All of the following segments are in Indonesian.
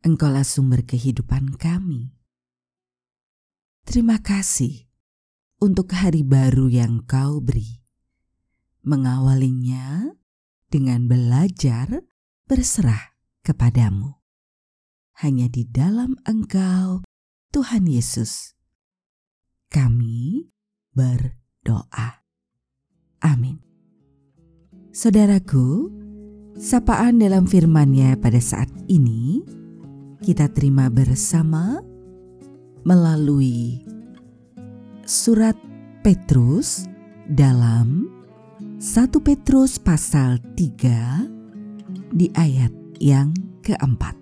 Engkaulah sumber kehidupan kami. Terima kasih untuk hari baru yang Kau beri. Mengawalinya dengan belajar berserah kepadamu. Hanya di dalam Engkau, Tuhan Yesus, kami berdoa. Amin. Saudaraku, sapaan dalam firman-Nya pada saat ini kita terima bersama melalui surat Petrus dalam 1 Petrus pasal 3 di ayat yang keempat.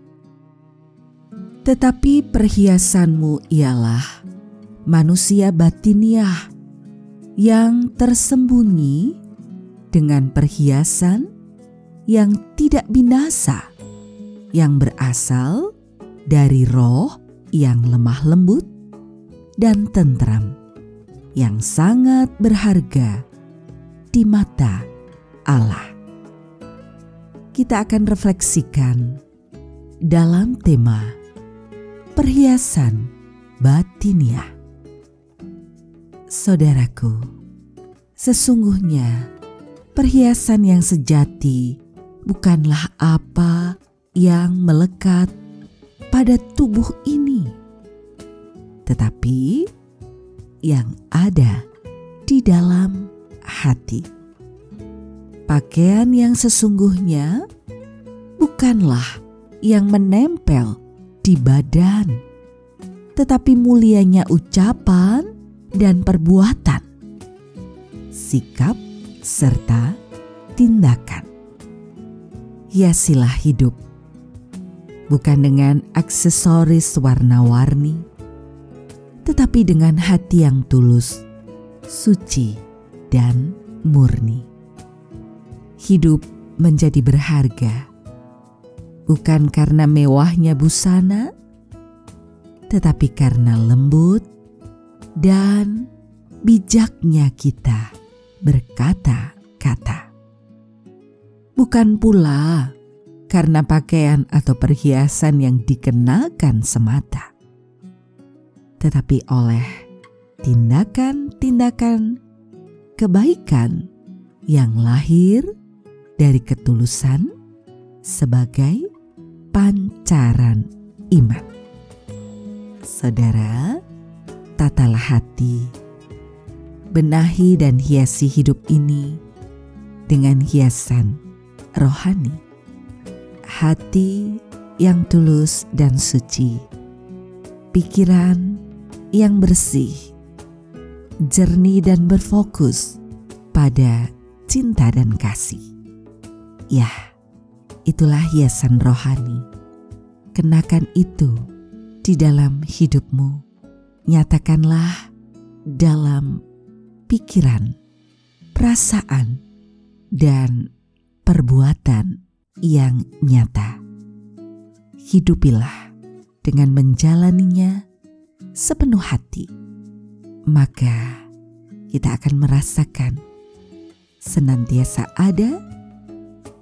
Tetapi perhiasanmu ialah manusia batiniah yang tersembunyi dengan perhiasan yang tidak binasa, yang berasal dari roh yang lemah lembut dan tentram, yang sangat berharga di mata Allah. Kita akan refleksikan dalam tema perhiasan batiniah. Saudaraku, sesungguhnya perhiasan yang sejati bukanlah apa yang melekat pada tubuh ini, tetapi yang ada di dalam hati. Pakaian yang sesungguhnya bukanlah yang menempel di badan, tetapi mulianya ucapan dan perbuatan, sikap serta tindakan. Hiasilah hidup bukan dengan aksesoris warna-warni, tetapi dengan hati yang tulus, suci, dan murni. Hidup menjadi berharga bukan karena mewahnya busana, tetapi karena lembut dan bijaknya kita berkata-kata. Bukan pula karena pakaian atau perhiasan yang dikenakan semata, tetapi oleh tindakan-tindakan kebaikan yang lahir dari ketulusan sebagai pancaran iman. Saudara, tatalah hati, benahi dan hiasi hidup ini dengan hiasan rohani. Hati yang tulus dan suci, pikiran yang bersih, jernih dan berfokus pada cinta dan kasih. Ya, itulah hiasan rohani. Kenakan itu di dalam hidupmu. Nyatakanlah dalam pikiran, perasaan, dan perbuatan yang nyata. Hidupilah dengan menjalaninya sepenuh hati, maka kita akan merasakan senantiasa ada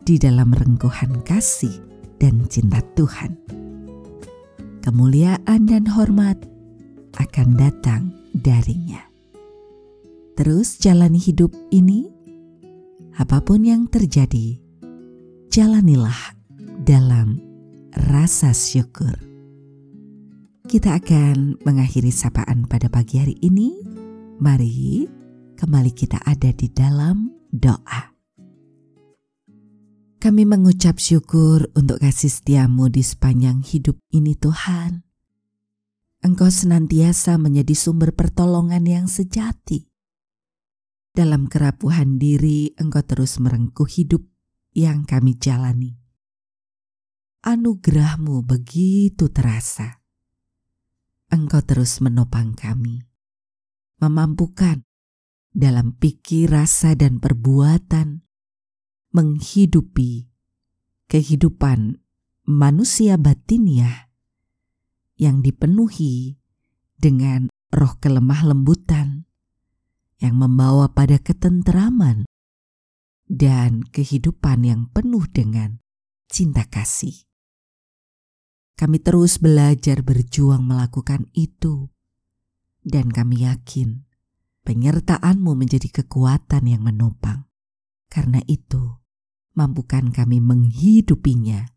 di dalam rengkuhan kasih dan cinta Tuhan. Kemuliaan dan hormat akan datang darinya. Terus jalani hidup ini, apapun yang terjadi, jalanilah dalam rasa syukur. Kita akan mengakhiri sapaan pada pagi hari ini. Mari kembali kita ada di dalam doa. Kami mengucap syukur untuk kasih setiamu di sepanjang hidup ini Tuhan. Engkau senantiasa menjadi sumber pertolongan yang sejati. Dalam kerapuhan diri Engkau terus merengkuh hidup yang kami jalani. anugerahmu begitu terasa. Engkau terus menopang kami, memampukan dalam pikir, rasa, dan perbuatan, menghidupi kehidupan manusia batiniah yang dipenuhi dengan roh kelemah lembutan yang membawa pada ketenteraman dan kehidupan yang penuh dengan cinta kasih. Kami terus belajar berjuang melakukan itu, dan kami yakin penyertaan-Mu menjadi kekuatan yang menopang. Karena itu, mampukan kami menghidupinya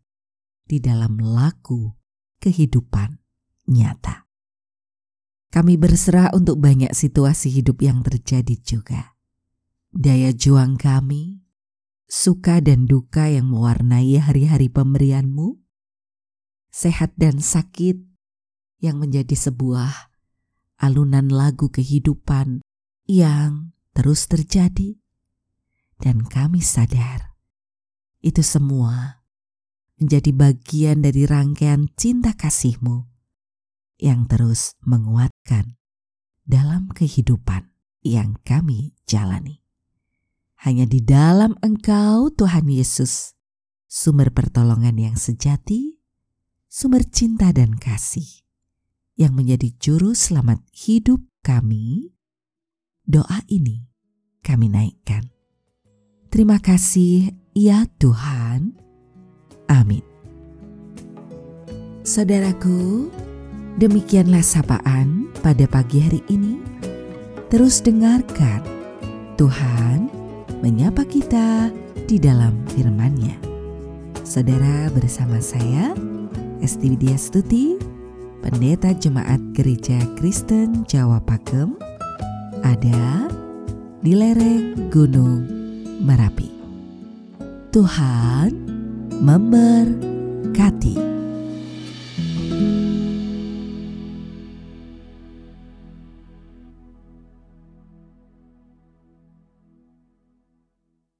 di dalam laku kehidupan nyata. Kami berserah untuk banyak situasi hidup yang terjadi juga. Daya juang kami, suka dan duka yang mewarnai hari-hari pemberian-Mu, sehat dan sakit yang menjadi sebuah alunan lagu kehidupan yang terus terjadi. Dan kami sadar itu semua menjadi bagian dari rangkaian cinta kasih-Mu yang terus menguatkan dalam kehidupan yang kami jalani. Hanya di dalam Engkau, Tuhan Yesus, sumber pertolongan yang sejati, sumber cinta dan kasih yang menjadi juru selamat hidup kami, doa ini kami naikkan. Terima kasih ya Tuhan. Amin. Saudaraku, demikianlah sapaan pada pagi hari ini. Terus dengarkan Tuhan menyapa kita di dalam firman-Nya. Saudara, bersama saya Esti Dia Setuti, Pendeta Jemaat Gereja Kristen Jawa Pakem, ada di lereng Gunung Merapi. Tuhan memberkati.